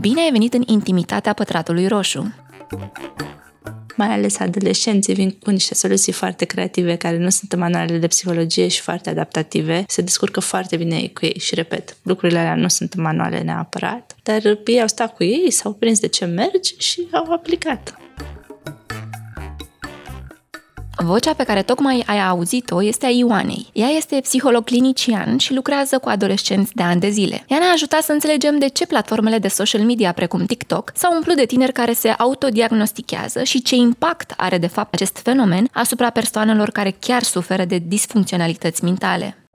Bine ai venit în intimitatea pătratului roșu! Mai ales adolescenții vin cu niște soluții foarte creative care nu sunt în manualele de psihologie și foarte adaptative. Se descurcă foarte bine cu ei și, repet, lucrurile alea nu sunt în manuale neapărat, dar ei au stat cu ei, s-au prins de ce mergi și au aplicat. Vocea pe care tocmai ai auzit-o este a Ioanei. Ea este psiholog clinician și lucrează cu adolescenți de ani de zile. Ea ne-a ajutat să înțelegem de ce platformele de social media precum TikTok s-au umplut de tineri care se autodiagnostichează și ce impact are de fapt acest fenomen asupra persoanelor care chiar suferă de disfuncționalități mentale.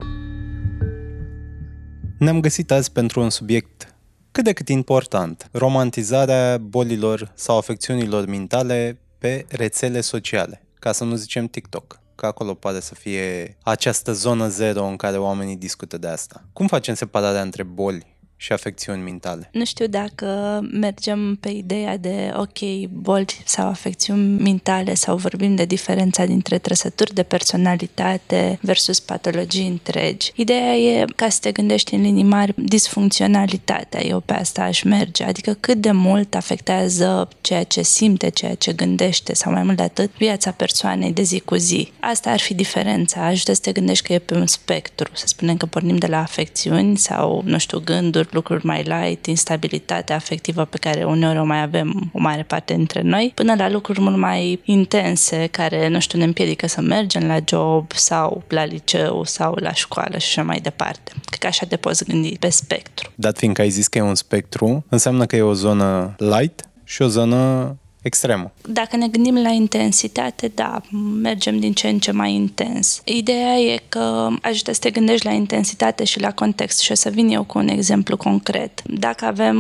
Ne-am găsit azi pentru un subiect cât de cât important: romantizarea bolilor sau afecțiunilor mentale pe rețele sociale. Ca să nu zicem TikTok, că acolo pare să fie această zonă zero în care oamenii discută de asta. Cum facem separarea între boli și afecțiuni mentale? Nu știu dacă mergem pe ideea de, ok, boli sau afecțiuni mentale, sau vorbim de diferența dintre trăsături de personalitate versus patologii întregi. Ideea e, ca să te gândești în linii mari, disfuncționalitatea. Eu pe asta aș merge. Adică cât de mult afectează ceea ce simte, ceea ce gândește, sau mai mult de atât, viața persoanei de zi cu zi. Asta ar fi diferența. Ajută să te gândești că e pe un spectru. Să spunem că pornim de la afecțiuni sau, nu știu, gânduri, lucruri mai light, instabilitatea afectivă pe care uneori o mai avem o mare parte dintre noi, până la lucruri mult mai intense care, nu știu, ne împiedică să mergem la job sau la liceu sau la școală și așa mai departe. Cred că așa te poți gândi pe spectru. Dat fiindcă ai zis că e un spectru, înseamnă că e o zonă light și o zonă extremă. Dacă ne gândim la intensitate, da, mergem din ce în ce mai intens. Ideea e că ajută să te gândești la intensitate și la context și o să vin eu cu un exemplu concret. Dacă avem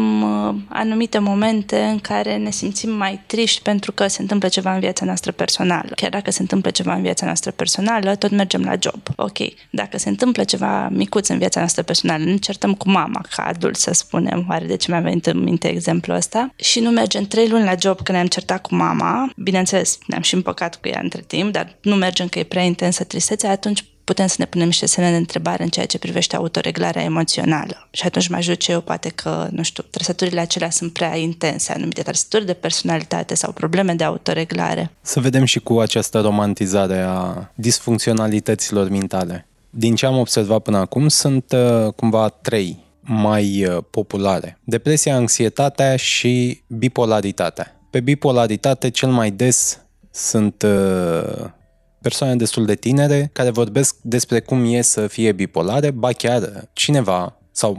anumite momente în care ne simțim mai triști pentru că se întâmplă ceva în viața noastră personală, chiar dacă se întâmplă ceva în viața noastră personală, tot mergem la job. Ok, dacă se întâmplă ceva micuț în viața noastră personală, ne certăm cu mama, ca adult să spunem, oare de ce mi-a venit în minte exemplul ăsta, și nu mergem 3 luni la job că ne-am certat cu mama, bineînțeles, ne-am și împăcat cu ea între timp, dar nu mergem că e prea intensă tristețea, atunci putem să ne punem niște semne de întrebare în ceea ce privește autoreglarea emoțională. Și atunci mă ajut eu, poate că, nu știu, trăsăturile acelea sunt prea intense, anumite trăsături de personalitate sau probleme de autoreglare. Să vedem și cu această romantizare a disfuncționalităților mentale. Din ce am observat până acum, sunt cumva 3 mai populare: depresia, anxietatea și bipolaritatea. Pe bipolaritate cel mai des sunt persoane destul de tinere care vorbesc despre cum e să fie bipolare, ba chiar cineva, sau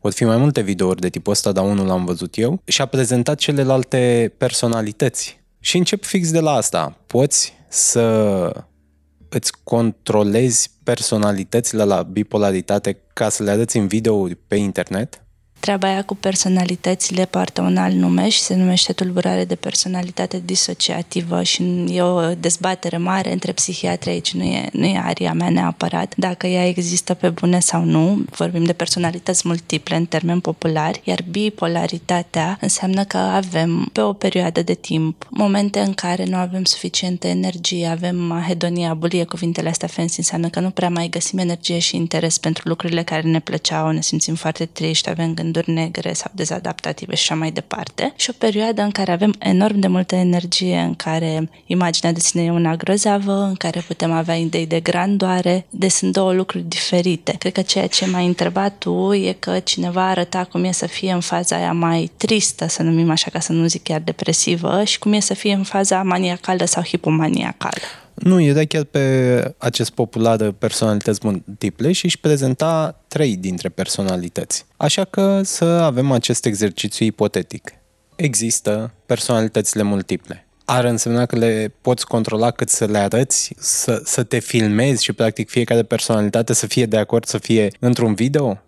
vor fi mai multe videouri de tipul ăsta, dar unul l-am văzut eu, și-a prezentat celelalte personalități. Și încep fix de la asta. Poți să îți controlezi personalitățile la bipolaritate ca să le arăți în videouri pe internet? Treaba aia cu personalitățile poartă un alt nume și se numește tulburare de personalitate disociativă și e o dezbatere mare între psihiatri aici, nu e aria mea neapărat, dacă ea există pe bune sau nu. Vorbim de personalități multiple în termeni populari, iar bipolaritatea înseamnă că avem pe o perioadă de timp momente în care nu avem suficientă energie, avem ahedonia, abulie, cuvintele astea fancy, înseamnă că nu prea mai găsim energie și interes pentru lucrurile care ne plăceau, ne simțim foarte triști, avem gânduri negre sau dezadaptative și așa mai departe, și o perioadă în care avem enorm de multă energie, în care imaginea de sine e una grozavă, în care putem avea idei de grandoare. Deci sunt 2 lucruri diferite. Cred că ceea ce m-ai întrebat tu e că cineva arăta cum e să fie în faza aia mai tristă, să numim așa, ca să nu zic chiar depresivă, și cum e să fie în faza maniacală sau hipomaniacală. Nu, era chiar pe acest popular personalități multiple și își prezenta 3 dintre personalități. Așa că să avem acest exercițiu ipotetic. Există personalitățile multiple. Ar însemna că le poți controla cât să le arăți, să te filmezi și practic fiecare personalitate să fie de acord să fie într-un video?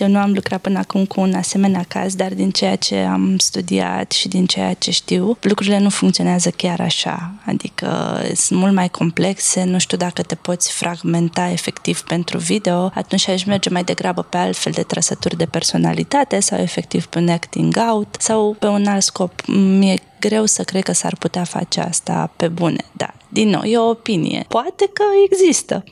Eu nu am lucrat până acum cu un asemenea caz, dar din ceea ce am studiat și din ceea ce știu, lucrurile nu funcționează chiar așa. Adică sunt mult mai complexe, nu știu dacă te poți fragmenta efectiv pentru video, atunci aș merge mai degrabă pe altfel de trăsături de personalitate sau efectiv pe un acting out sau pe un alt scop. Mie greu să cred că s-ar putea face asta pe bune, dar, din nou, e o opinie. Poate că există.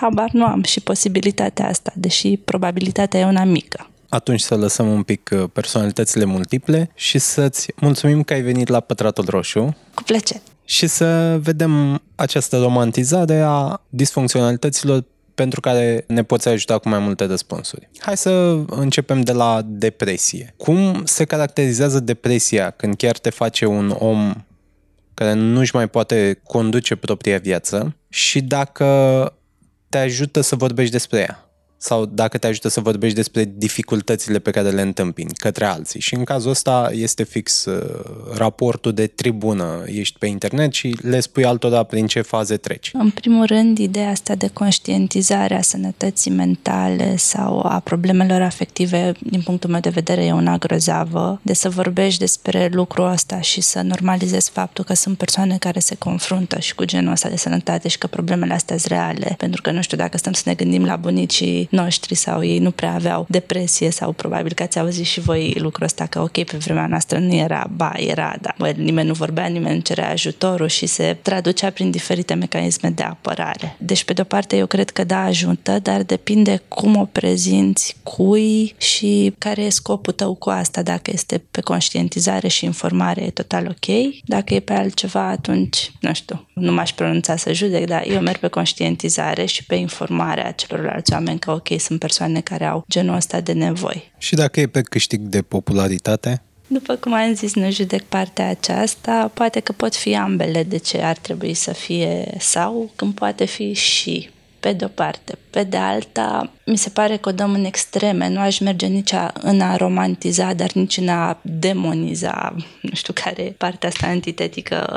Habar nu am și posibilitatea asta, deși probabilitatea e una mică. atunci să lăsăm un pic personalitățile multiple și să-ți mulțumim că ai venit la Pătratul Roșu. Cu plăcere. Și să vedem această romantizare a disfuncționalităților pentru care ne poți ajuta cu mai multe răspunsuri. Hai să începem de la depresie. Cum se caracterizează depresia când chiar te face un om care nu-și mai poate conduce propria viață și dacă te ajută să vorbești despre ea? Sau dacă te ajută să vorbești despre dificultățile pe care le întâmpini către alții. Și în cazul ăsta este fix raportul de tribună. Ești pe internet și le spui altora prin ce faze treci. În primul rând, ideea asta de conștientizare a sănătății mentale sau a problemelor afective, din punctul meu de vedere, e una grozavă. De să vorbești despre lucrul ăsta și să normalizezi faptul că sunt persoane care se confruntă și cu genul ăsta de sănătate și că problemele astea sunt reale. Pentru că, nu știu, dacă stăm să ne gândim la bunicii noștri sau ei nu prea aveau depresie sau probabil că ați auzit și voi lucrul ăsta că ok, pe vremea noastră nu era ba, era da. Bă, nimeni nu vorbea, nimeni nu cerea ajutorul și se traducea prin diferite mecanisme de apărare. Deci pe de-o parte eu cred că da, ajută, dar depinde cum o prezinți, cui și care e scopul tău cu asta. Dacă este pe conștientizare și informare e total ok, dacă e pe altceva atunci, nu știu, nu m-aș pronunța să judec, dar eu merg pe conștientizare și pe informarea celorlalți oameni că ok, sunt persoane care au genul ăsta de nevoi. Și dacă e pe câștig de popularitate? După cum am zis, nu judec partea aceasta, poate că pot fi ambele, de ce ar trebui să fie sau, când poate fi și, pe de-o parte. Pe de alta, mi se pare că o dăm în extreme, nu aș merge nici în a romantiza, dar nici în a demoniza, nu știu care partea asta antitetică,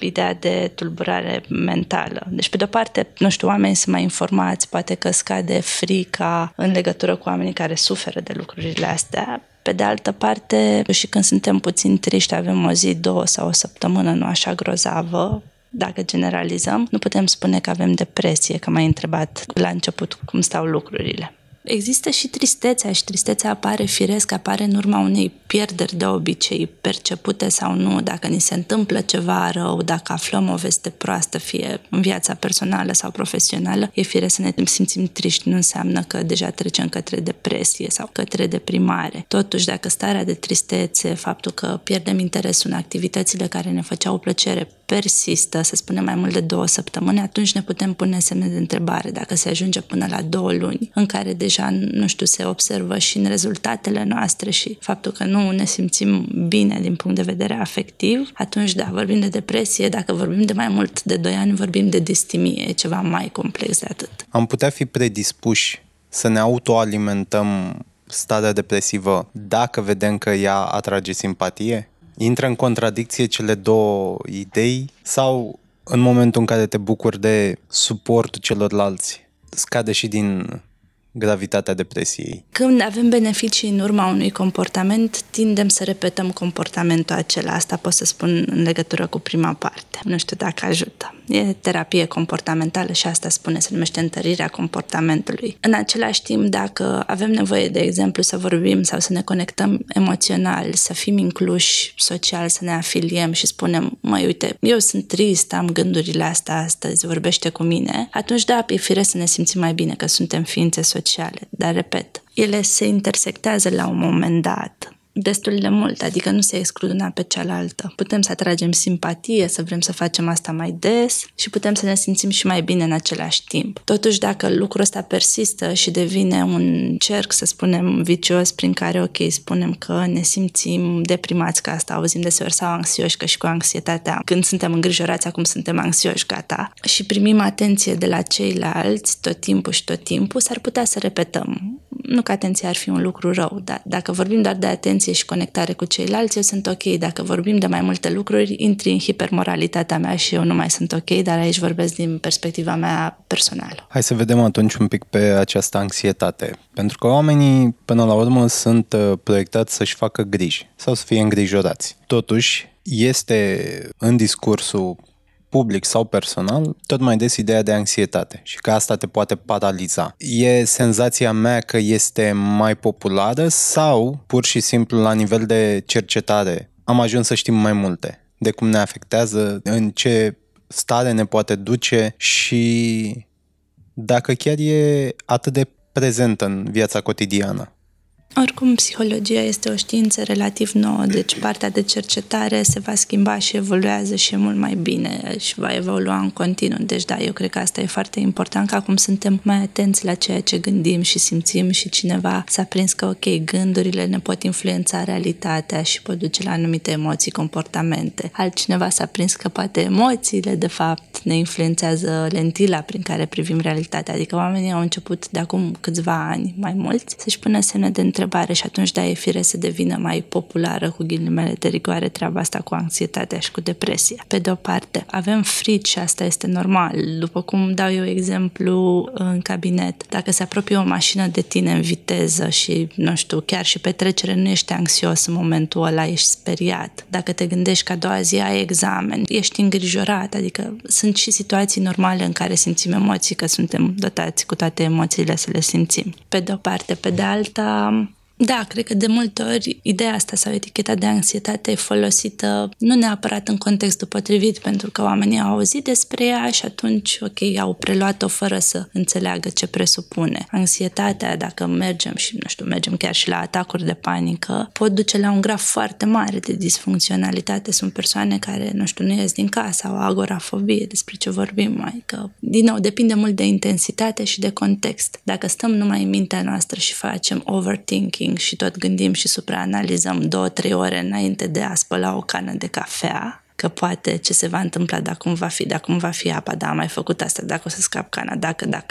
ideea de tulburare mentală. Deci, pe de-o parte, nu știu, oamenii sunt mai informați, poate că scade frica în legătură cu oamenii care suferă de lucrurile astea. Pe de altă parte, și când suntem puțin triști, avem o zi, două sau o săptămână, nu așa grozavă, dacă generalizăm, nu putem spune că avem depresie, că m-ai întrebat la început cum stau lucrurile. Există și tristețea și tristețea apare firesc, apare în urma unei pierderi de obicei, percepute sau nu, dacă ni se întâmplă ceva rău, dacă aflăm o veste proastă, fie în viața personală sau profesională, e firesc să ne simțim triști, nu înseamnă că deja trecem către depresie sau către deprimare. Totuși, dacă starea de tristețe, faptul că pierdem interesul în activitățile care ne făceau plăcere, persistă, să spunem, mai mult de 2 săptămâni, atunci ne putem pune semne de întrebare dacă se ajunge până la 2 luni, în care deja, nu știu, se observă și în rezultatele noastre și faptul că nu ne simțim bine din punct de vedere afectiv, atunci, da, vorbim de depresie, dacă vorbim de mai mult de 2 ani, vorbim de distimie, e ceva mai complex de atât. Am putea fi predispuși să ne autoalimentăm starea depresivă dacă vedem că ea atrage simpatie? Intră în contradicție cele 2 idei sau în momentul în care te bucuri de suportul celorlalți scade și din gravitatea depresiei? Când avem beneficii în urma unui comportament, tindem să repetăm comportamentul acela. Asta pot să spun în legătură cu prima parte. Nu știu dacă ajută. E terapie comportamentală și asta spune, se numește întărirea comportamentului. În același timp, dacă avem nevoie, de exemplu, să vorbim sau să ne conectăm emoțional, să fim incluși social, să ne afiliem și spunem, măi, uite, eu sunt trist, am gândurile astea astăzi, vorbește cu mine, atunci, da, e firesc să ne simțim mai bine, că suntem ființe sociale. Dar, repet, ele se intersectează la un moment dat destul de mult, adică nu se exclud una pe cealaltă. Putem să atragem simpatie, să vrem să facem asta mai des și putem să ne simțim și mai bine în același timp. Totuși, dacă lucrul ăsta persistă și devine un cerc, să spunem, vicios, prin care, ok, spunem că ne simțim deprimați, că asta auzim deseori, sau anxioși, că și cu anxietatea, când suntem îngrijorați, acum suntem anxioși, gata, și primim atenție de la ceilalți tot timpul, s-ar putea să repetăm. Nu că atenția ar fi un lucru rău, dar dacă vorbim doar de atenție și conectare cu ceilalți, eu sunt ok. Dacă vorbim de mai multe lucruri, intri în hipermoralitatea mea și eu nu mai sunt ok, dar aici vorbesc din perspectiva mea personală. Hai să vedem atunci un pic pe această anxietate. Pentru că oamenii, până la urmă, sunt proiectați să-și facă griji sau să fie îngrijorați. Totuși, este în discursul public sau personal, tot mai des ideea de anxietate și că asta te poate paraliza. E senzația mea că este mai populară sau, pur și simplu, la nivel de cercetare, am ajuns să știm mai multe de cum ne afectează, în ce stare ne poate duce și dacă chiar e atât de prezentă în viața cotidiană? Oricum, psihologia este o știință relativ nouă, deci partea de cercetare se va schimba și evoluează și e mult mai bine și va evolua în continuu. Deci da, eu cred că asta e foarte important, că acum suntem mai atenți la ceea ce gândim și simțim și cineva s-a prins că, ok, gândurile ne pot influența realitatea și pot duce la anumite emoții, comportamente. Altcineva s-a prins că poate emoțiile, de fapt, ne influențează lentila prin care privim realitatea. Adică oamenii au început de acum câțiva ani mai mulți să-și pună semne de întrebare și atunci, da, e firesc să devină mai populară, cu ghilimele de rigoare, treaba asta cu anxietatea și cu depresia. Pe de o parte, avem frici și asta este normal. După cum dau eu exemplu în cabinet, dacă se apropie o mașină de tine în viteză și, nu știu, chiar și pe trecere nu ești anxios în momentul ăla, ești speriat. Dacă te gândești că a doua zi ai examen, ești îngrijorat, adică sunt și situații normale în care simțim emoții, că suntem dotați cu toate emoțiile să le simțim. Pe de o parte, pe de alta... Da, cred că de multe ori ideea asta sau eticheta de anxietate e folosită nu neapărat în contextul potrivit, pentru că oamenii au auzit despre ea și atunci, ok, au preluat-o fără să înțeleagă ce presupune. Anxietatea, dacă mergem și, nu știu, mergem chiar și la atacuri de panică, pot duce la un grad foarte mare de disfuncționalitate. Sunt persoane care, nu știu, nu ies din casă, au agorafobie, despre ce vorbim mai, că, din nou, depinde mult de intensitate și de context. Dacă stăm numai în mintea noastră și facem overthinking, și tot gândim și supraanalizăm 2-3 ore înainte de a spăla o cană de cafea, că poate ce se va întâmpla, dacă cum va fi apa, da, am mai făcut asta, dacă o să scap cana,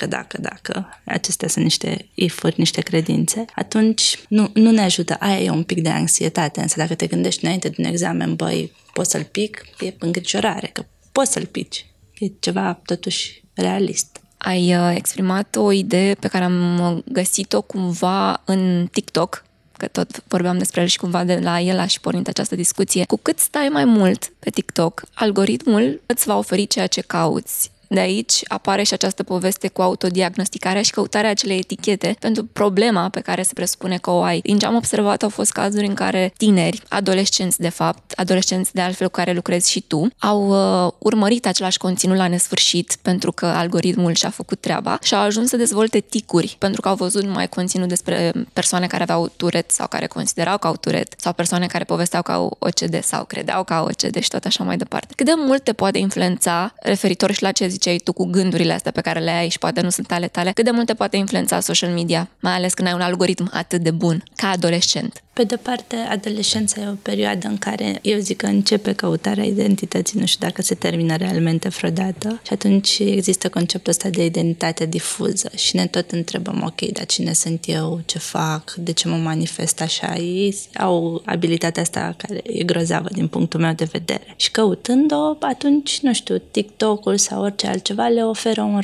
dacă. Acestea sunt niște if-uri, niște credințe. Atunci nu ne ajută. Aia e un pic de anxietate, însă dacă te gândești înainte de un examen, băi, pot să-l pic, e îngrijorare, că poți să-l pici. E ceva totuși realist. Ai exprimat o idee pe care am găsit-o cumva în TikTok, că tot vorbeam despre el și cumva de la el aș pornit această discuție. Cu cât stai mai mult pe TikTok, algoritmul îți va oferi ceea ce cauți. De aici apare și această poveste cu autodiagnosticarea și căutarea acelei etichete pentru problema pe care se presupune că o ai. Din ce am observat, au fost cazuri în care tineri, adolescenți de fapt, adolescenți de altfel cu care lucrezi și tu, au urmărit același conținut la nesfârșit pentru că algoritmul și-a făcut treaba și au ajuns să dezvolte ticuri pentru că au văzut numai conținut despre persoane care aveau Tourette sau care considerau că au Tourette sau persoane care povesteau că au OCD sau credeau că au OCD și tot așa mai departe. Cât de mult te poate influența referitor și la ce ziceai tu cu gândurile astea pe care le ai și poate nu sunt ale tale, cât de mult te poate influența social media, mai ales când ai un algoritm atât de bun, ca adolescent? Pe de parte, adolescența e o perioadă în care, eu zic că începe căutarea identității, nu știu dacă se termină realmente vreodată, și atunci există conceptul ăsta de identitate difuză și ne tot întrebăm, ok, dar cine sunt eu, ce fac, de ce mă manifest așa? Ei au abilitatea asta care e grozavă din punctul meu de vedere și căutând-o, atunci, nu știu, TikTok-ul sau orice altceva le oferă un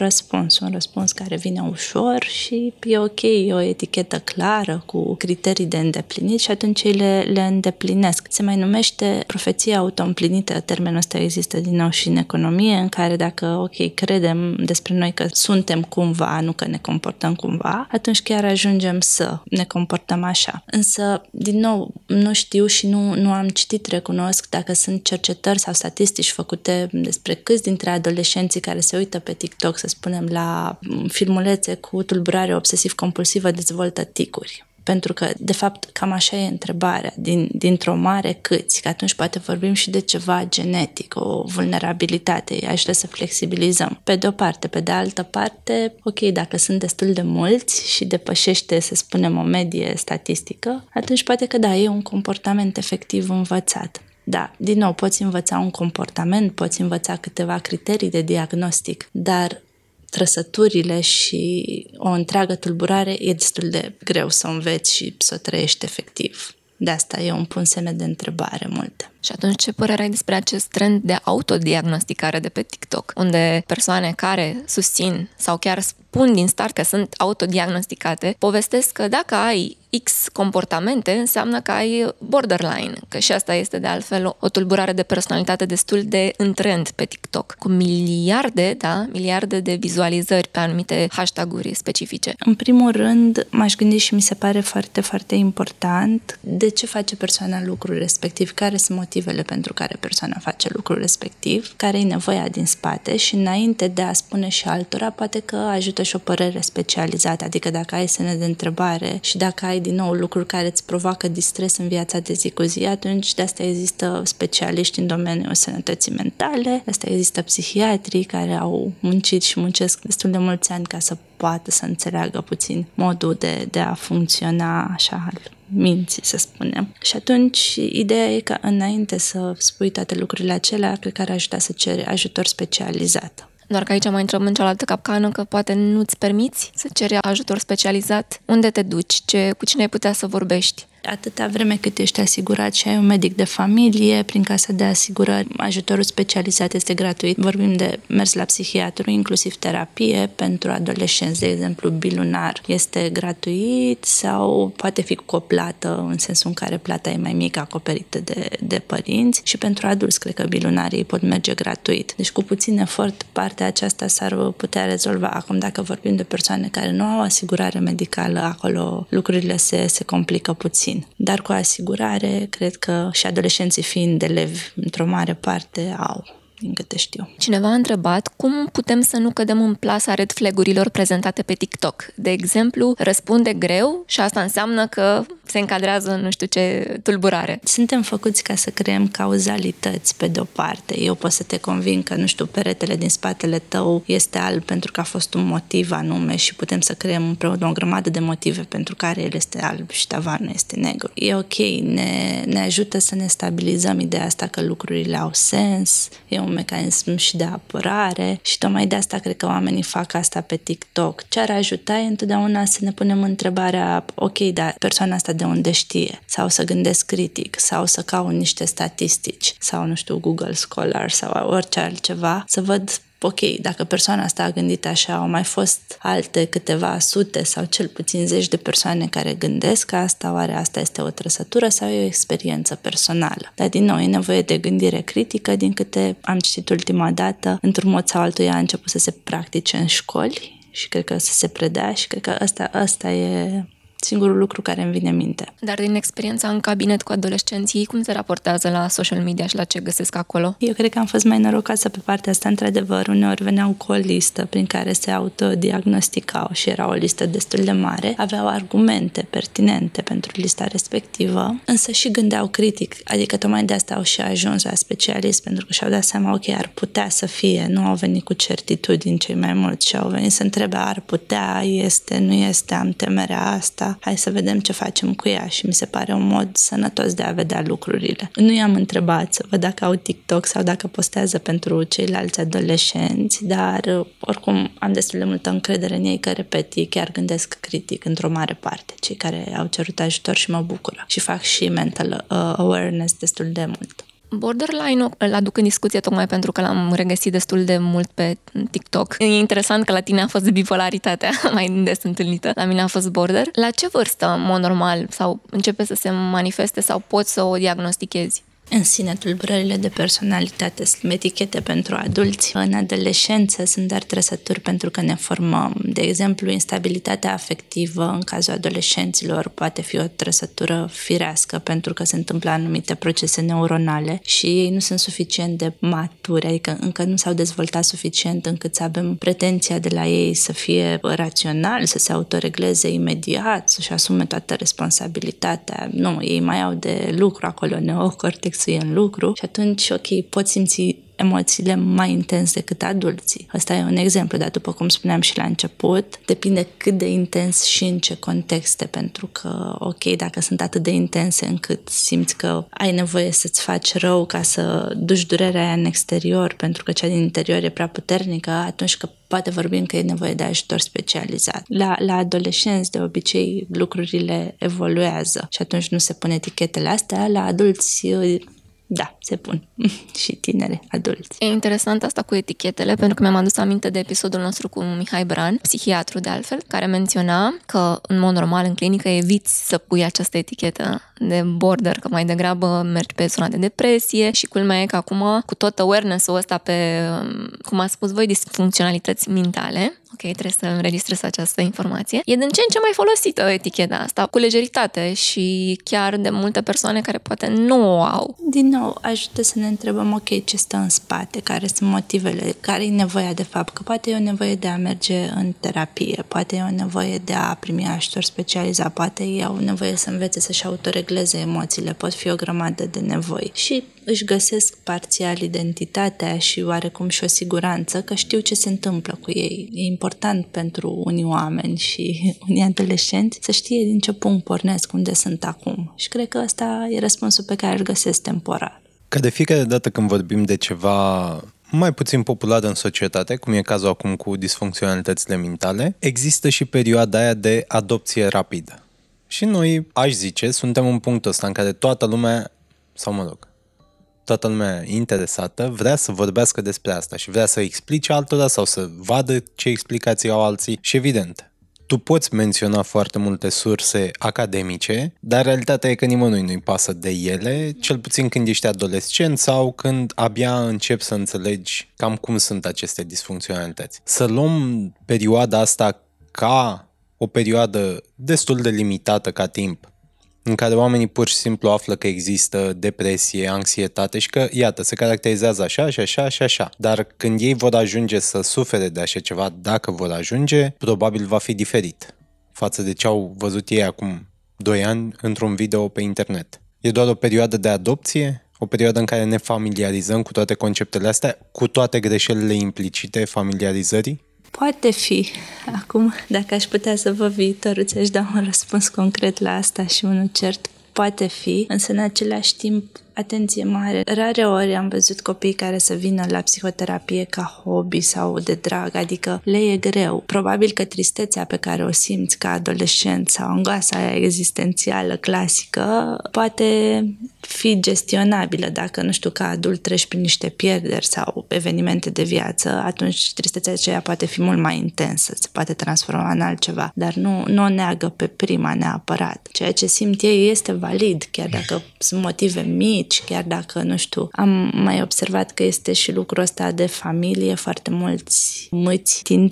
răspuns care vine ușor și e ok, e o etichetă clară cu criterii de îndeplinit și atunci ei le îndeplinesc. Se mai numește profeția autoîmplinită, termenul ăsta există din nou și în economie, în care dacă, ok, credem despre noi că suntem cumva, nu că ne comportăm cumva, atunci chiar ajungem să ne comportăm așa. Însă, din nou, nu știu și nu am citit, recunosc, dacă sunt cercetări sau statistici făcute despre câți dintre adolescenții care se uită pe TikTok, să spunem, la filmulețe cu tulburare obsesiv-compulsivă dezvoltă ticuri. Pentru că, de fapt, cam așa e întrebarea, dintr-o mare câți, că atunci poate vorbim și de ceva genetic, o vulnerabilitate, aș vrea să flexibilizăm. Pe de o parte, pe de altă parte, ok, dacă sunt destul de mulți și depășește, să spunem, o medie statistică, atunci poate că da, e un comportament efectiv învățat. Da, din nou, poți învăța un comportament, poți învăța câteva criterii de diagnostic, dar trăsăturile și o întreagă tulburare e destul de greu să o înveți și să o trăiești efectiv. De asta eu îmi pun semne de întrebare multe. Și atunci ce părere ai despre acest trend de autodiagnosticare de pe TikTok, unde persoane care susțin sau chiar spun din start că sunt autodiagnosticate, povestesc că dacă ai X comportamente, înseamnă că ai borderline, că și asta este de altfel o tulburare de personalitate destul de în trend pe TikTok, cu miliarde de vizualizări pe anumite hashtag-uri specifice. În primul rând, m-aș gândi și mi se pare foarte, foarte important de ce face persoana lucrul respectiv, care sunt motivele motivele pentru care persoana face lucrul respectiv, care e nevoia din spate și înainte de a spune și altora, poate că ajută și o părere specializată, adică dacă ai semne de întrebare și dacă ai din nou lucruri care îți provoacă distres în viața de zi cu zi, atunci de asta există specialiști în domeniul sănătății mentale, de asta există psihiatrii care au muncit și muncesc destul de mulți ani ca să poată să înțeleagă puțin modul de a funcționa așa al minții, să spunem. Și atunci, ideea e că înainte să spui toate lucrurile acelea, cred că ar ajuta să ceri ajutor specializat. Doar că aici mai intrăm în cealaltă capcană, că poate nu-ți permiți să ceri ajutor specializat. Unde te duci? Cu cine ai putea să vorbești? Atâta vreme cât ești asigurat și ai un medic de familie, prin casa de asigurări, ajutorul specializat este gratuit. Vorbim de mers la psihiatru, inclusiv terapie pentru adolescenți, de exemplu, bilunar este gratuit sau poate fi cu o plată, în sensul în care plata e mai mică, acoperită de părinți, și pentru adulți, cred că bilunarii pot merge gratuit. Deci cu puțin efort, partea aceasta s-ar putea rezolva. Acum, dacă vorbim de persoane care nu au asigurare medicală, acolo lucrurile se complică puțin. Dar cu asigurare, cred că și adolescenții fiind elevi, într-o mare parte, au, din câte știu. Cineva a întrebat cum putem să nu cădem în plasa red flag-urilor prezentate pe TikTok. De exemplu, răspunde greu și asta înseamnă că se încadrează în nu știu ce tulburare. Suntem făcuți ca să creăm cauzalități pe de-o parte. Eu pot să te convin că, nu știu, peretele din spatele tău este alb pentru că a fost un motiv anume și putem să creăm împreună o grămadă de motive pentru care el este alb și tavanul este negru. E ok, ne ajută să ne stabilizăm ideea asta că lucrurile au sens, e un mecanism și de apărare și tocmai de asta cred că oamenii fac asta pe TikTok. Ce ar ajuta e întotdeauna să ne punem întrebarea, ok, dar persoana asta de unde știe? Sau să gândesc critic, sau să caut niște statistici, sau, nu știu, Google Scholar sau orice altceva, să văd ok, dacă persoana asta a gândit așa, au mai fost alte câteva sute sau cel puțin 10 de persoane care gândesc asta, oare asta este o trăsătură sau e o experiență personală? Dar din nou, e nevoie de gândire critică, din câte am citit ultima dată, într-un mod sau altul a început să se practice în școli și cred că să se predea și cred că asta e singurul lucru care îmi vine în minte. Dar din experiența în cabinet cu adolescenții, cum se raportează la social media și la ce găsesc acolo? Eu cred că am fost mai norocasă pe partea asta, într-adevăr. Uneori veneau cu o listă prin care se autodiagnosticau și era o listă destul de mare. Aveau argumente pertinente pentru lista respectivă, însă și gândeau critic, adică tocmai de asta au și ajuns la specialist, pentru că și-au dat seama, ok, ar putea să fie, nu au venit cu certitudini cei mai mulți și au venit să întrebe, ar putea, este, nu este, am temerea asta, hai să vedem ce facem cu ea și mi se pare un mod sănătos de a vedea lucrurile. Nu i-am întrebat să văd dacă au TikTok sau dacă postează pentru ceilalți adolescenți, dar oricum am destul de multă încredere în ei că, repet, ei chiar gândesc critic într-o mare parte, cei care au cerut ajutor și mă bucură și fac și mental awareness destul de mult. Borderline îl aduc în discuție tocmai pentru că l-am regăsit destul de mult pe TikTok. E interesant că la tine a fost bipolaritatea mai des întâlnită. La mine a fost border. La ce vârstă, în mod normal, sau începe să se manifeste sau poți să o diagnostichezi? În sine, tulburările de personalitate sunt etichete pentru adulți. În adolescență sunt doar trăsături pentru că ne formăm. De exemplu, instabilitatea afectivă în cazul adolescenților poate fi o trăsătură firească pentru că se întâmplă anumite procese neuronale și ei nu sunt suficient de maturi, adică încă nu s-au dezvoltat suficient încât să avem pretenția de la ei să fie rațional, să se autoregleze imediat, să-și asume toată responsabilitatea. Nu, ei mai au de lucru acolo, neocortex e în lucru și atunci, ok, poți simți emoțiile mai intens decât adulții. Ăsta e un exemplu, dar după cum spuneam și la început, depinde cât de intens și în ce contexte, pentru că, ok, dacă sunt atât de intense încât simți că ai nevoie să-ți faci rău ca să duci durerea aia în exterior, pentru că cea din interior e prea puternică, atunci că poate vorbim că e nevoie de ajutor specializat. La adolescenți, de obicei, lucrurile evoluează și atunci nu se pun etichetele astea, la adulți da, se pun și tinere, adulți. E interesant asta cu etichetele, pentru că mi-am adus aminte de episodul nostru cu Mihai Bran, psihiatru de altfel, care menționa că, în mod normal, în clinică eviți să pui această etichetă de border, că mai degrabă mergi pe zona de depresie și culmea e că acum, cu tot awareness-ul ăsta pe, cum ați spus voi, disfuncționalități mentale, ok, trebuie să înregistrez această informație. E din ce în ce mai folosită eticheta asta, cu lejeritate și chiar de multe persoane care poate nu o au. Din nou, ajută să ne întrebăm, ok, ce stă în spate, care sunt motivele, care e nevoia de fapt, că poate e o nevoie de a merge în terapie, poate e o nevoie de a primi ajutor specializat, poate e o nevoie să învețe să-și autoregleze emoțiile, pot fi o grămadă de nevoi. Și își găsesc parțial identitatea și oarecum și o siguranță că știu ce se întâmplă cu ei. E important pentru unii oameni și unii adolescenți să știe din ce punct pornesc, unde sunt acum. Și cred că ăsta e răspunsul pe care îl găsesc temporar. Ca de fiecare dată când vorbim de ceva mai puțin populară în societate, cum e cazul acum cu disfuncționalitățile mentale, există și perioada aia de adopție rapidă. Și noi, aș zice, suntem în punctul ăsta în care toată lumea interesată vrea să vorbească despre asta și vrea să explice altora sau să vadă ce explicații au alții. Și evident, tu poți menționa foarte multe surse academice, dar realitatea e că nimănui nu-i pasă de ele, cel puțin când ești adolescent sau când abia începi să înțelegi cam cum sunt aceste disfuncționalități. Să luăm perioada asta ca o perioadă destul de limitată ca timp, în care oamenii pur și simplu află că există depresie, anxietate și că, iată, se caracterizează așa și așa și așa. Dar când ei vor ajunge să sufere de așa ceva, dacă vor ajunge, probabil va fi diferit față de ce au văzut ei acum 2 ani într-un video pe internet. E doar o perioadă de adopție, o perioadă în care ne familiarizăm cu toate conceptele astea, cu toate greșelile implicite familiarizării? Poate fi. Acum, dacă aș putea să vă viitorul ți-aș da un răspuns concret la asta și unul cert, poate fi, însă în același timp, atenție mare, rare ori am văzut copii care să vină la psihoterapie ca hobby sau de drag, adică le e greu. Probabil că tristețea pe care o simți ca adolescent sau angoasa aia existențială clasică poate fi gestionabilă dacă, nu știu, ca adult treci prin niște pierderi sau evenimente de viață, atunci tristețea aceea poate fi mult mai intensă, se poate transforma în altceva, dar nu o neagă pe prima neapărat. Ceea ce simt ei este valid, chiar dacă sunt motive mici, chiar dacă, nu știu, am mai observat că este și lucrul ăsta de familie, foarte mulți mămiți tind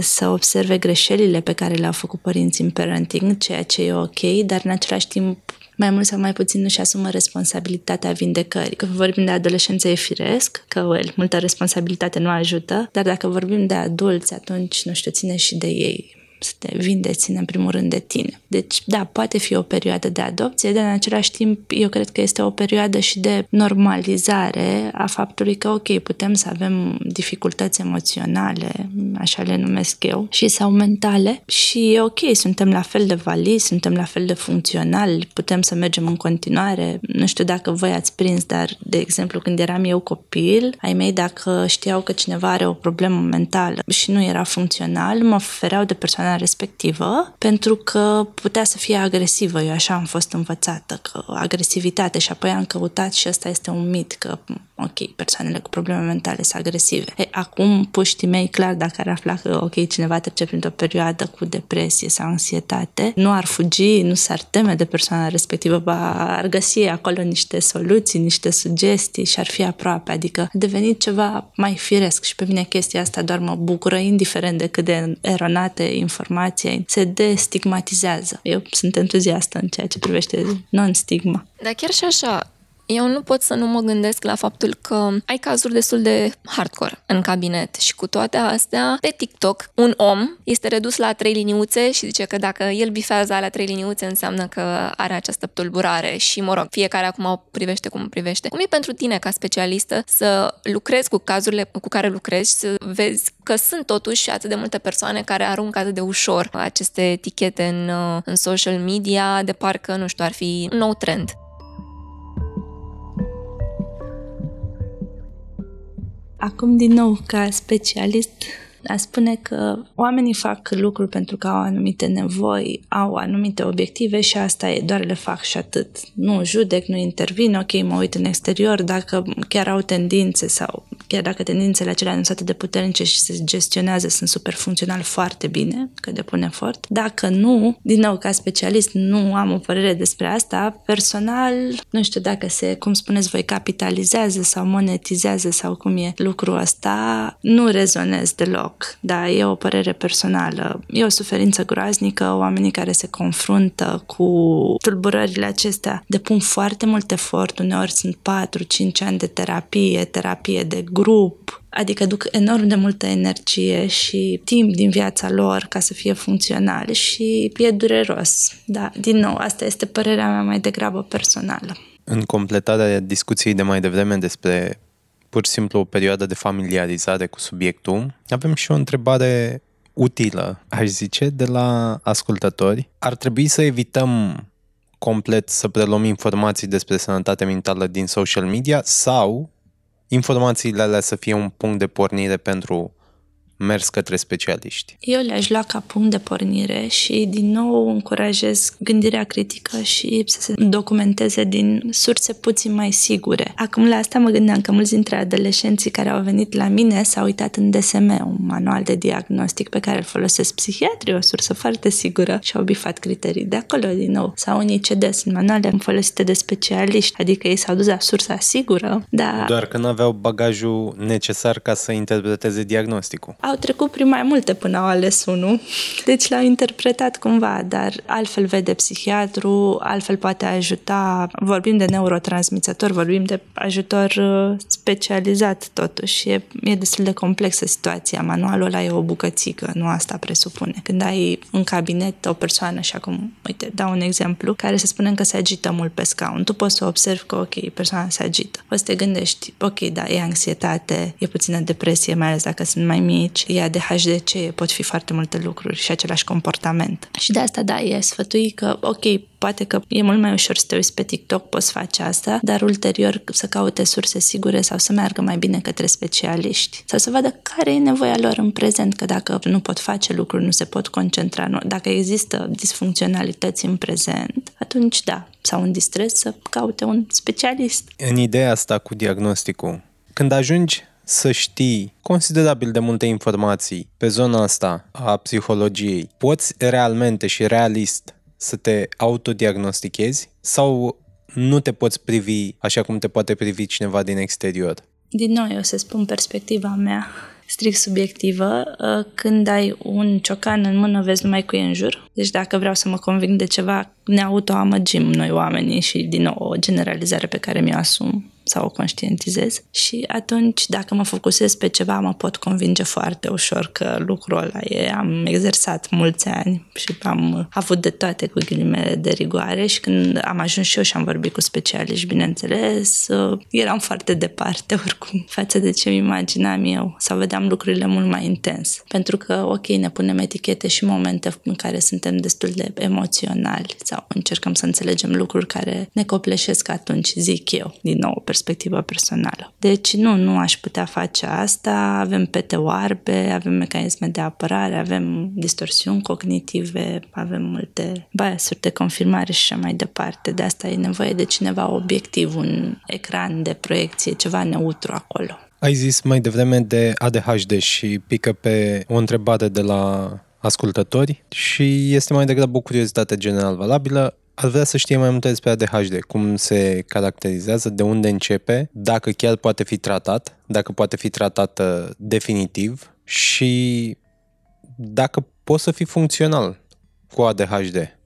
să observe greșelile pe care le-au făcut părinții în parenting, ceea ce e ok, dar în același timp mai mult sau mai puțin nu-și asumă responsabilitatea vindecării. Când vorbim de adolescență e firesc, că multă responsabilitate nu ajută, dar dacă vorbim de adulți, atunci, nu știu, ține și de ei. Să te vindeți în primul rând de tine. Deci, da, poate fi o perioadă de adopție, dar în același timp eu cred că este o perioadă și de normalizare a faptului că, ok, putem să avem dificultăți emoționale, așa le numesc eu, și sau mentale și, ok, suntem la fel de valizi, suntem la fel de funcționali, putem să mergem în continuare. Nu știu dacă voi ați prins, dar, de exemplu, când eram eu copil, ai mei, dacă știau că cineva are o problemă mentală și nu era funcțional, mă fereau de persoana respectivă, pentru că putea să fie agresivă. Eu așa am fost învățată, că agresivitate, și apoi am căutat și ăsta este un mit, că ok, persoanele cu probleme mentale sunt agresive. Acum puștii mei, clar, dacă ar afla că ok, cineva trece printr-o perioadă cu depresie sau anxietate, nu ar fugi, nu s-ar teme de persoana respectivă, ba ar găsi acolo niște soluții, niște sugestii și ar fi aproape, adică a devenit ceva mai firesc și pe mine chestia asta doar mă bucură, indiferent de cât de eronate informația, se destigmatizează. Eu sunt entuziastă în ceea ce privește non-stigma. Dar chiar și așa, eu nu pot să nu mă gândesc la faptul că ai cazuri destul de hardcore în cabinet și cu toate astea, pe TikTok, un om este redus la 3 liniuțe și zice că dacă el bifează alea 3 liniuțe înseamnă că are această tulburare și, mă rog, fiecare acum o privește cum privește. Cum e pentru tine ca specialistă să lucrezi cu cazurile cu care lucrezi, să vezi că sunt totuși atât de multe persoane care aruncă atât de ușor aceste etichete în social media, de parcă, nu știu, ar fi un nou trend? Acum, din nou, ca specialist, a spune că oamenii fac lucruri pentru că au anumite nevoi, au anumite obiective și asta e, doar le fac și atât. Nu judec, nu intervin, ok, mă uit în exterior, dacă chiar au tendințe sau chiar dacă tendințele acelea nu sunt atât de puternice și se gestionează, sunt super funcțional foarte bine, că depun efort. Dacă nu, din nou, ca specialist, nu am o părere despre asta. Personal, nu știu dacă se, cum spuneți voi, capitalizează sau monetizează sau cum e lucrul ăsta, nu rezonez deloc. loc, dar e o părere personală. E o suferință groaznică, oamenii care se confruntă cu tulburările acestea depun foarte mult efort, uneori sunt 4-5 ani de terapie de grup, adică duc enorm de multă energie și timp din viața lor ca să fie funcționali și e dureros. Da, din nou, asta este părerea mea mai degrabă personală. În completarea discuției de mai devreme despre pur și simplu o perioadă de familiarizare cu subiectul, avem și o întrebare utilă, aș zice, de la ascultători. Ar trebui să evităm complet să preluăm informații despre sănătate mentală din social media sau informațiile alea să fie un punct de pornire pentru mers către specialiști? Eu le-aș lua ca punct de pornire și din nou încurajez gândirea critică și să se documenteze din surse puțin mai sigure. Acum la asta mă gândeam că mulți dintre adolescenții care au venit la mine s-au uitat în DSM, un manual de diagnostic pe care îl folosesc psihiatrii, o sursă foarte sigură, și au bifat criterii de acolo din nou. Sau în ICD sunt manuale folosite de specialiști, adică ei s-au dus la sursa sigură, dar... Doar că n-aveau bagajul necesar ca să interpreteze diagnosticul. Au trecut prin mai multe până au ales unul, deci l-au interpretat cumva, dar altfel vede psihiatru, altfel poate ajuta, vorbim de neurotransmițători, vorbim de ajutor specializat totuși, e destul de complexă situația, manualul ăla e o bucățică, nu asta presupune. Când ai în cabinet o persoană și acum, uite, dau un exemplu, care să spunem că se agită mult pe scaun, tu poți să observi că, ok, persoana se agită, poți să te gândești, ok, da, e anxietate, e puțină depresie, mai ales dacă sunt mai mici, e ADHD, pot fi foarte multe lucruri și același comportament. Și de asta, da, e sfătui că, ok, poate că e mult mai ușor să te uiți pe TikTok, poți face asta, dar ulterior să caute surse sigure sau să meargă mai bine către specialiști. Sau să vadă care e nevoia lor în prezent, că dacă nu pot face lucruri, nu se pot concentra, nu, dacă există disfuncționalități în prezent, atunci da, sau în distres să caute un specialist. În ideea asta cu diagnosticul, când ajungi să știi considerabil de multe informații pe zona asta a psihologiei, poți realmente și realist să te autodiagnostichezi sau nu te poți privi așa cum te poate privi cineva din exterior? Din nou, eu să spun perspectiva mea strict subiectivă, când ai un ciocan în mână, vezi numai cu ei în jur. Deci dacă vreau să mă conving de ceva, ne autoamăgim noi oamenii și din nou o generalizare pe care mi-o asum sau o conștientizez. Și atunci, dacă mă focusez pe ceva, mă pot convinge foarte ușor că lucrul ăla e. Am exersat mulți ani și am avut de toate cu ghilimele de rigoare și când am ajuns și eu și am vorbit cu specialiști, bineînțeles, eram foarte departe oricum față de ce-mi imaginam eu sau vedeam lucrurile mult mai intens. Pentru că, ok, ne punem etichete și momente în care suntem destul de emoționali sau încercăm să înțelegem lucruri care ne copleșesc atunci, zic eu, din nou, perspectivă personală. Deci nu aș putea face asta, avem pete oarbe, avem mecanisme de apărare, avem distorsiuni cognitive, avem multe biasuri de confirmare și așa mai departe. De asta e nevoie de cineva obiectiv, un ecran de proiecție, ceva neutru acolo. Ai zis mai devreme de ADHD și pică pe o întrebare de la ascultători și este mai degrabă o curiozitate general valabilă. Ar vrea să știe mai multe despre ADHD, cum se caracterizează, de unde începe, dacă chiar poate fi tratat, dacă poate fi tratată definitiv și dacă poți să fii funcțional cu ADHD,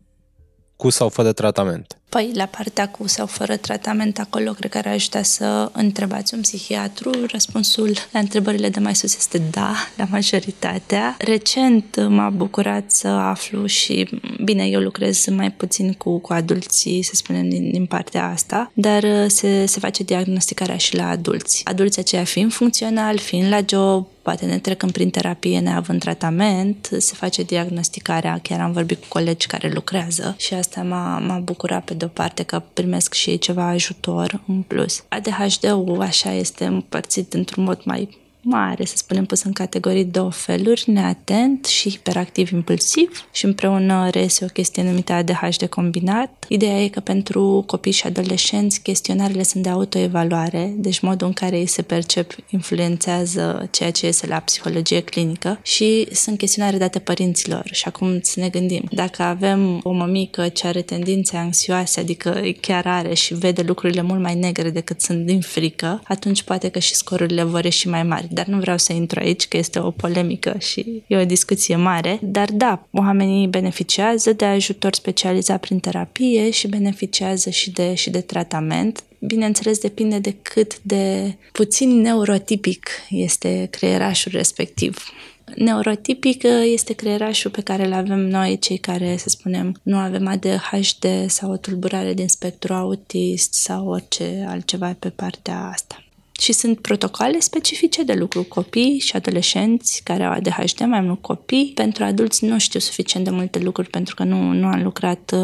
cu sau fără tratament. Păi, la partea cu sau fără tratament, acolo cred că ar ajuta să întrebați un psihiatru. Răspunsul la întrebările de mai sus este da, la majoritatea. Recent m-a bucurat să aflu și, bine, eu lucrez mai puțin cu adulții, să spunem, din partea asta, dar se face diagnosticarea și la adulți. Adulții aceia fiind funcțional, fiind la job, poate ne trecând prin terapie neavând tratament, se face diagnosticarea. Chiar am vorbit cu colegi care lucrează și asta m-a bucurat pe de-o parte că primesc și ei ceva ajutor în plus. ADHD-ul așa este împărțit într-un mod mai mare, să spunem, pus în categorii două feluri, neatent și hiperactiv impulsiv și împreună reiese o chestie numită ADHD combinat. Ideea e că pentru copii și adolescenți chestionarele sunt de autoevaluare, deci modul în care ei se percep influențează ceea ce iese la psihologie clinică și sunt chestionare date părinților. Și acum să ne gândim, dacă avem o mămică ce are tendințe anxioase, adică chiar are și vede lucrurile mult mai negre decât sunt din frică, atunci poate că și scorurile vor ieși mai mari. dar nu vreau să intru aici, că este o polemică și e o discuție mare. Dar da, oamenii beneficiază de ajutor specializat prin terapie și beneficiază și de tratament. Bineînțeles, depinde de cât de puțin neurotipic este creierașul respectiv. Neurotipic este creierașul pe care îl avem noi, cei care, să spunem, nu avem ADHD sau o tulburare din spectru autist sau orice altceva pe partea asta. Și sunt protocoale specifice de lucru copii și adolescenți care au ADHD, mai mult copii. Pentru adulți nu știu suficient de multe lucruri pentru că nu am lucrat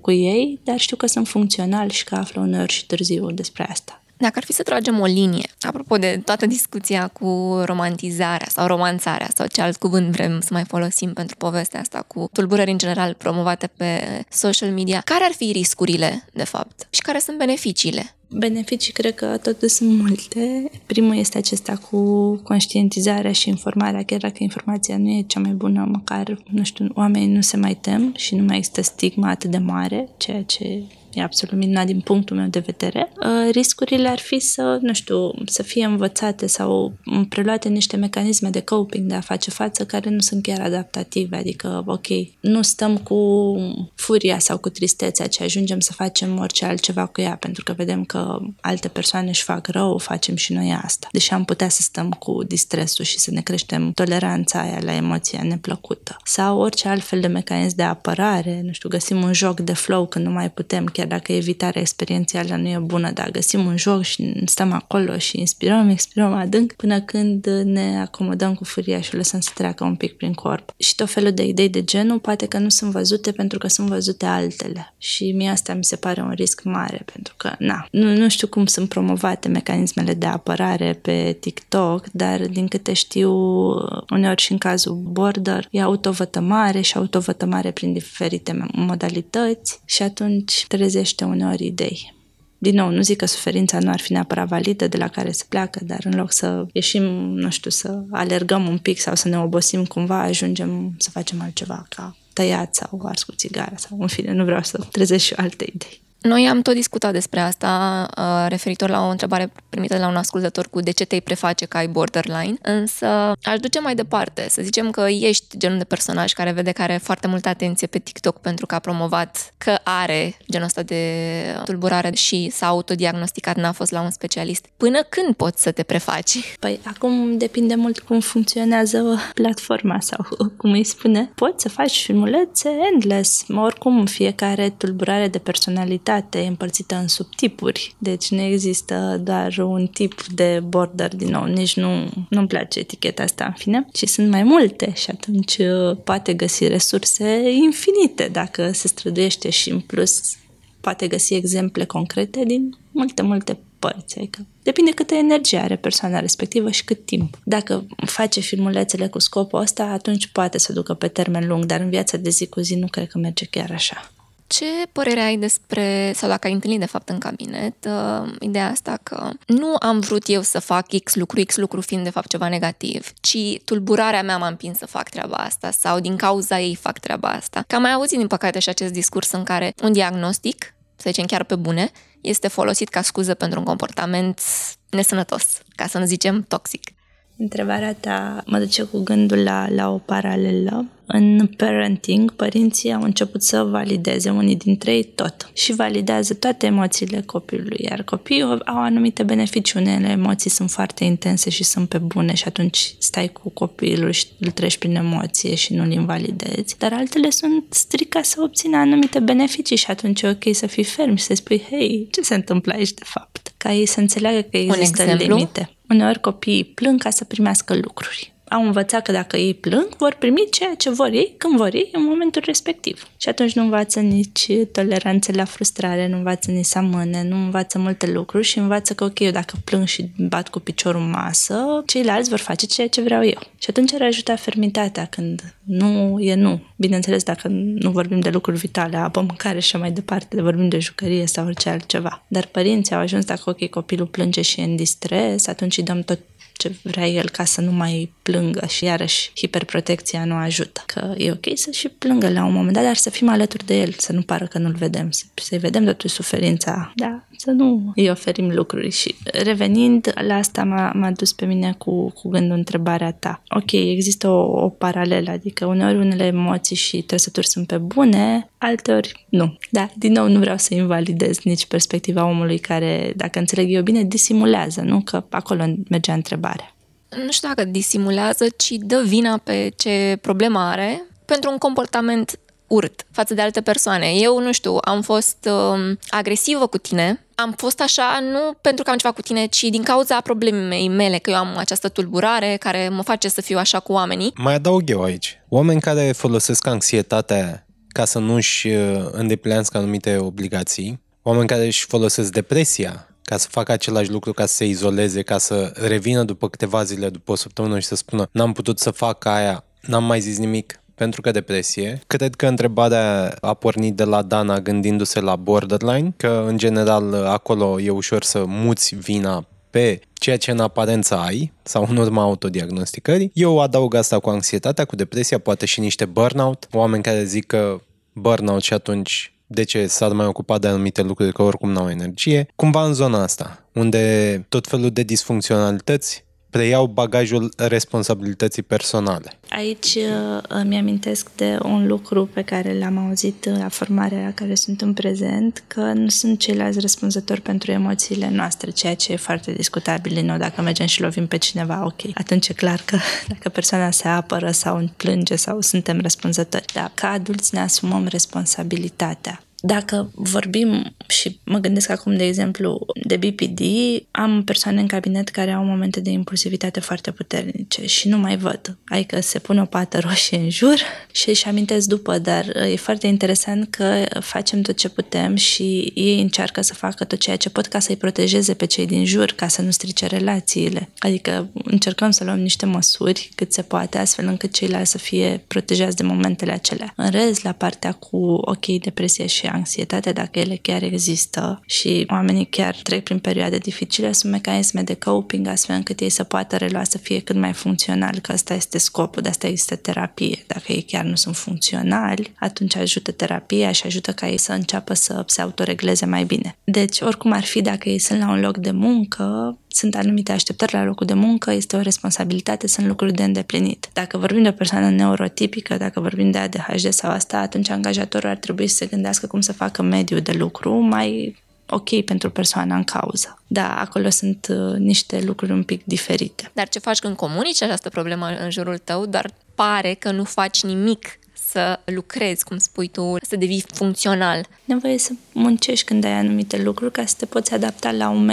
cu ei, dar știu că sunt funcționali și că află uneori și târziu despre asta. Dacă ar fi să tragem o linie, apropo de toată discuția cu romantizarea sau romanțarea sau ce alt cuvânt vrem să mai folosim pentru povestea asta cu tulburări în general promovate pe social media, care ar fi riscurile, de fapt, și care sunt beneficiile? Beneficii cred că totuși sunt multe. Primul este acesta cu conștientizarea și informarea, chiar dacă informația nu e cea mai bună, măcar, nu știu, oamenii nu se mai tem și nu mai există stigma atât de mare, ceea ce e absolut minunat din punctul meu de vedere. Riscurile ar fi să fie învățate sau preluate niște mecanisme de coping, de a face față, care nu sunt chiar adaptative, adică, ok, nu stăm cu furia sau cu tristețea, ci ajungem să facem orice altceva cu ea, pentru că vedem că alte persoane își fac rău, facem și noi asta. Deși am putea să stăm cu distresul și să ne creștem toleranța aia la emoția neplăcută. Sau orice altfel de mecanism de apărare, găsim un joc de flow când nu mai putem, chiar dacă evitarea experiențială nu e bună, dar găsim un joc și stăm acolo și inspirăm adânc până când ne acomodăm cu furia și o lăsăm să treacă un pic prin corp. Și tot felul de idei de genul poate că nu sunt văzute pentru că sunt văzute altele. Și mie asta mi se pare un risc mare, pentru că, nu știu cum sunt promovate mecanismele de apărare pe TikTok, dar din câte știu, uneori și în cazul border, e autovătămare și autovătămare prin diferite modalități și atunci trezește uneori idei. Din nou, nu zic că suferința nu ar fi neapărat validă de la care se pleacă, dar în loc să ieșim, să alergăm un pic sau să ne obosim cumva, ajungem să facem altceva, ca tăiat sau ars cu țigara sau, în fine, nu vreau să trezesc și alte idei. Noi am tot discutat despre asta, referitor la o întrebare primită de la un ascultător cu de ce te-ai preface că ai borderline, însă aș duce mai departe. Să zicem că ești genul de personaj care vede că are foarte multă atenție pe TikTok pentru că a promovat că are genul ăsta de tulburare și s-a autodiagnosticat, n-a fost la un specialist. Până când poți să te prefaci? Păi acum depinde mult cum funcționează platforma sau cum îi spune. Poți să faci filmulețe endless. Oricum, fiecare tulburare de personalitate e împărțită în subtipuri, deci nu există doar un tip de border, din nou, nici nu-mi place eticheta asta, în fine, și sunt mai multe și atunci poate găsi resurse infinite dacă se străduiește și în plus poate găsi exemple concrete din multe părți, adică depinde câtă energie are persoana respectivă și cât timp. Dacă face filmulețele cu scopul ăsta, atunci poate să ducă pe termen lung, dar în viața de zi cu zi nu cred că merge chiar așa. Ce părere ai despre, sau dacă ai întâlnit de fapt în cabinet, ideea asta că nu am vrut eu să fac X lucru fiind de fapt ceva negativ, ci tulburarea mea m-a împins să fac treaba asta sau din cauza ei fac treaba asta. Că am mai auzit din păcate și acest discurs în care un diagnostic, să zicem chiar pe bune, este folosit ca scuză pentru un comportament nesănătos, ca să nu zicem toxic. Întrebarea ta mă duce cu gândul la o paralelă. În parenting, părinții au început să valideze unii dintre ei tot și validează toate emoțiile copilului, iar copiii au anumite beneficii. Unele emoții sunt foarte intense și sunt pe bune și atunci stai cu copilul și îl treci prin emoție și nu-l invalidezi, dar altele sunt strict ca să obțină anumite beneficii și atunci e ok să fii ferm și să spui, hei, ce se întâmplă aici de fapt? Ca ei să înțeleagă că există limite. Uneori copiii plâng ca să primească lucruri. Au învățat că dacă ei plâng, vor primi ceea ce vor ei, când vor ei, în momentul respectiv. Și atunci nu învață nici toleranță la frustrare, nu învață nici să amâne, nu învață multe lucruri și învață că, ok, eu dacă plâng și bat cu piciorul în masă, ceilalți vor face ceea ce vreau eu. Și atunci ar ajuta fermitatea când nu e nu. Bineînțeles, dacă nu vorbim de lucruri vitale, apă, mâncare și mai departe, vorbim de jucărie sau orice altceva. Dar părinții au ajuns, dacă, ok, copilul plânge și e în distres, atunci îi dăm tot ce vrea el ca să nu mai plângă și iarăși hiperprotecția nu ajută. Că e ok să și plângă la un moment dat, dar să fim alături de el, să nu pară că nu-l vedem, să-i vedem totuși suferința, da, să nu îi oferim lucruri. Și revenind la asta m-a dus pe mine cu gândul întrebarea ta. Ok, există o paralelă, adică uneori unele emoții și trăsături sunt pe bune, alteori nu. Da, din nou nu vreau să invalidez nici perspectiva omului care, dacă înțeleg eu bine, disimulează, nu? Că acolo mergea întrebarea. Nu știu dacă disimulează, ci dă vina pe ce problemă are pentru un comportament urât față de alte persoane. Eu, nu știu, am fost agresivă cu tine, am fost așa nu pentru că am ceva cu tine, ci din cauza problemei mele, că eu am această tulburare care mă face să fiu așa cu oamenii. Mai adaug eu aici. Oameni care folosesc anxietatea ca să nu-și îndeplinească anumite obligații, oameni care își folosesc depresia ca să facă același lucru, ca să se izoleze, ca să revină după câteva zile, după o săptămână și să spună n-am putut să fac aia, n-am mai zis nimic, pentru că depresie. Cred că întrebarea a pornit de la Dana gândindu-se la borderline, că în general acolo e ușor să muți vina pe ceea ce în aparență ai sau în urma autodiagnosticării. Eu adaug asta cu anxietatea, cu depresia, poate și niște burnout. Oameni care zic că burnout și atunci de ce s-ar mai ocupa de anumite lucruri, că oricum n-au energie. Cumva în zona asta, unde tot felul de disfuncționalități preiau bagajul responsabilității personale. Aici îmi amintesc de un lucru pe care l-am auzit la formarea la care sunt în prezent, că nu sunt ceilalți răspunzători pentru emoțiile noastre, ceea ce e foarte discutabil, din nou, dacă mergem și lovim pe cineva, ok. Atunci e clar că dacă persoana se apără sau plânge sau suntem răspunzători. Dar ca adulți ne asumăm responsabilitatea. Dacă vorbim și mă gândesc acum, de exemplu, de BPD, am persoane în cabinet care au momente de impulsivitate foarte puternice și nu mai văd. Adică se pune o pată roșie în jur și își amintesc după, dar e foarte interesant că facem tot ce putem și ei încearcă să facă tot ceea ce pot ca să-i protejeze pe cei din jur, ca să nu strice relațiile. Adică încercăm să luăm niște măsuri cât se poate, astfel încât ceilalți să fie protejați de momentele acelea. În rest, la partea cu ok, depresie și anxietate, dacă ele chiar există și oamenii chiar trec prin perioade dificile, sunt mecanisme de coping astfel încât ei să poată relua, să fie cât mai funcțional, că ăsta este scopul, de asta există terapie. Dacă ei chiar nu sunt funcționali, atunci ajută terapia și ajută ca ei să înceapă să se autoregleze mai bine. Deci, oricum ar fi, dacă ei sunt la un loc de muncă, sunt anumite așteptări la locul de muncă, este o responsabilitate, sunt lucruri de îndeplinit. Dacă vorbim de o persoană neurotipică, dacă vorbim de ADHD sau asta, atunci angajatorul ar trebui să se gândească cum să facă mediul de lucru mai ok pentru persoana în cauză. Da, acolo sunt niște lucruri un pic diferite. Dar ce faci când comunici această problemă în jurul tău, dar pare că nu faci nimic să lucrezi, cum spui tu, să devii funcțional? Nevoie să muncești când ai anumite lucruri ca să te poți adapta la un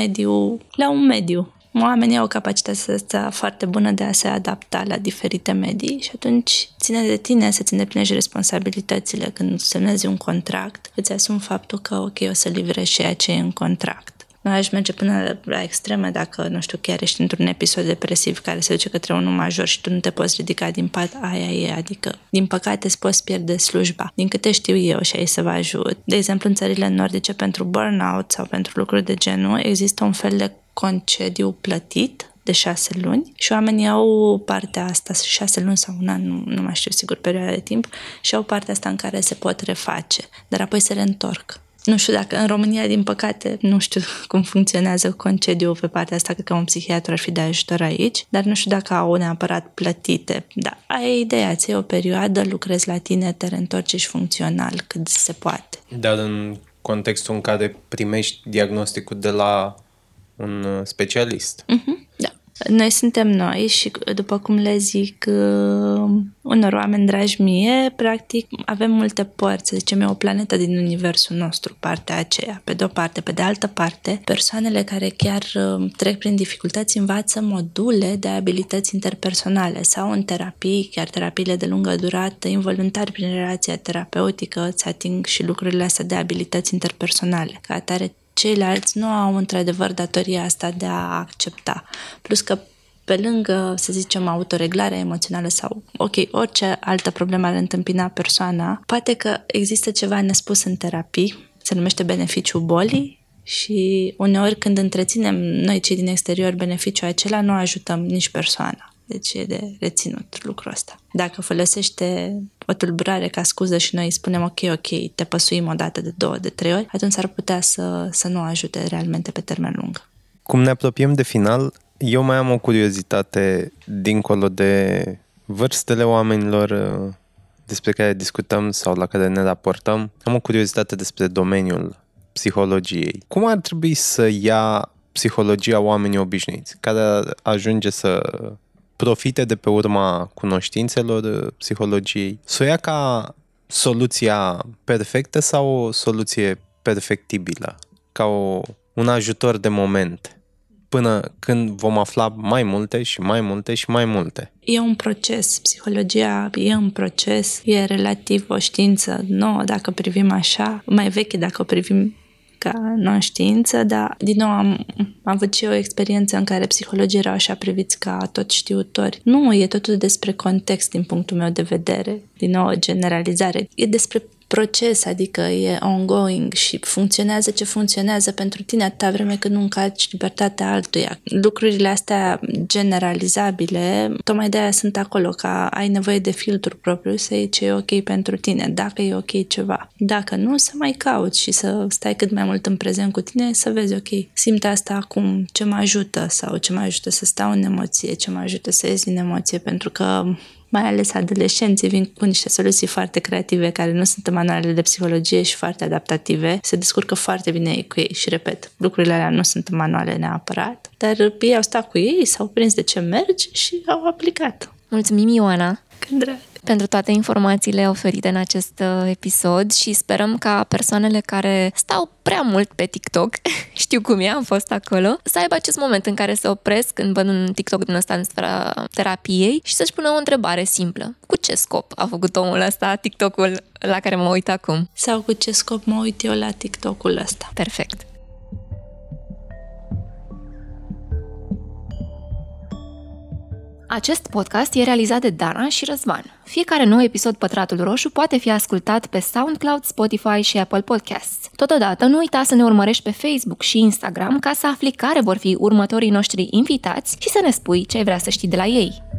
mediu, Oamenii au o capacitate asta foarte bună de a se adapta la diferite medii și atunci ține de tine să-ți îndeplinești responsabilitățile. Când semnezi un contract, îți asumi faptul că ok, o să livrezi ceea ce e în contract. Nu aș merge până la extreme dacă, nu știu, chiar ești într-un episod depresiv care se duce către unul major și tu nu te poți ridica din pat, aia e, adică din păcate îți poți pierde slujba. Din câte știu eu și aici să vă ajut, de exemplu în țările nordice pentru burnout sau pentru lucruri de genul există un fel de concediu plătit de 6 luni și oamenii au partea asta, 6 luni sau un an, nu mai știu sigur perioada de timp, și au partea asta în care se pot reface, dar apoi se reîntorc. Nu știu dacă în România, din păcate, nu știu cum funcționează concediul pe partea asta, că un psihiatru ar fi de ajutor aici, dar nu știu dacă au neapărat plătite. Da, aia e ideea, ți-ai o perioadă, lucrezi la tine, te reîntorci, ești funcțional cât se poate. Dar în contextul în care primești diagnosticul de la un specialist. Uh-huh, da. Noi suntem noi și, după cum le zic unor oameni dragi mie, practic avem multe părți, să zicem, e o planetă din universul nostru, partea aceea, pe de-o parte. Pe de altă parte, persoanele care chiar trec prin dificultăți învață module de abilități interpersonale sau în terapii, chiar terapiile de lungă durată, involuntar prin relația terapeutică, îți ating și lucrurile astea de abilități interpersonale. Ca atare, ceilalți nu au într-adevăr datoria asta de a accepta. Plus că pe lângă, să zicem, autoreglarea emoțională sau, ok, orice altă problemă ar întâmpina persoana, poate că există ceva nespus în terapii, se numește beneficiul bolii, Și uneori când întreținem noi cei din exterior beneficiul acela, nu ajutăm nici persoana. Deci e de reținut lucrul ăsta. Dacă folosește o tulburare ca scuză și noi îi spunem ok, te păsuim o dată, de două, de trei ori, atunci ar putea să nu ajute realmente pe termen lung. Cum ne apropiem de final, eu mai am o curiozitate dincolo de vârstele oamenilor despre care discutăm sau la care ne raportăm. Am o curiozitate despre domeniul psihologiei. Cum ar trebui să ia psihologia oamenii obișnuiți, care ajunge să profite de pe urma cunoștințelor psihologiei? Să o ia ca soluția perfectă sau o soluție perfectibilă? Ca un ajutor de moment, până când vom afla mai multe și mai multe și mai multe. E un proces, psihologia e un proces, e relativ o știință nouă dacă privim așa, mai veche dacă o privim ca non-știință, dar din nou am avut și eu o experiență în care psihologii erau așa priviți ca tot știutori. Nu, e totul despre context din punctul meu de vedere, din nou o generalizare. E despre proces, adică e ongoing și funcționează ce funcționează pentru tine atâta vreme când nu încalci libertatea altuia. Lucrurile astea generalizabile, tocmai de-aia sunt acolo, ca ai nevoie de filtru propriu să iei ce e ok pentru tine, dacă e ok ceva. Dacă nu, să mai cauți și să stai cât mai mult în prezent cu tine, să vezi, ok, simt asta acum, ce mă ajută sau ce mă ajută să stau în emoție, ce mă ajută să ies din emoție, pentru că mai ales adolescenții vin cu niște soluții foarte creative care nu sunt în manualele de psihologie și foarte adaptative. Se descurcă foarte bine ei cu ei și, repet, lucrurile alea nu sunt în manuale neapărat, dar ei au stat cu ei, s-au prins de ce mergi și au aplicat. Mulțumim, Ioana! Când drag! Pentru toate informațiile oferite în acest episod și sperăm ca persoanele care stau prea mult pe TikTok, știu cum e, am fost acolo, să aibă acest moment în care se opresc când văd un TikTok din ăsta în sfera terapiei și să-și pună o întrebare simplă. Cu ce scop a făcut omul ăsta TikTok-ul la care mă uit acum? Sau cu ce scop mă uit eu la TikTok-ul ăsta? Perfect! Acest podcast e realizat de Dana și Răzvan. Fiecare nou episod Pătratul Roșu poate fi ascultat pe SoundCloud, Spotify și Apple Podcasts. Totodată, nu uita să ne urmărești pe Facebook și Instagram ca să afli care vor fi următorii noștri invitați și să ne spui ce ai vrea să știi de la ei.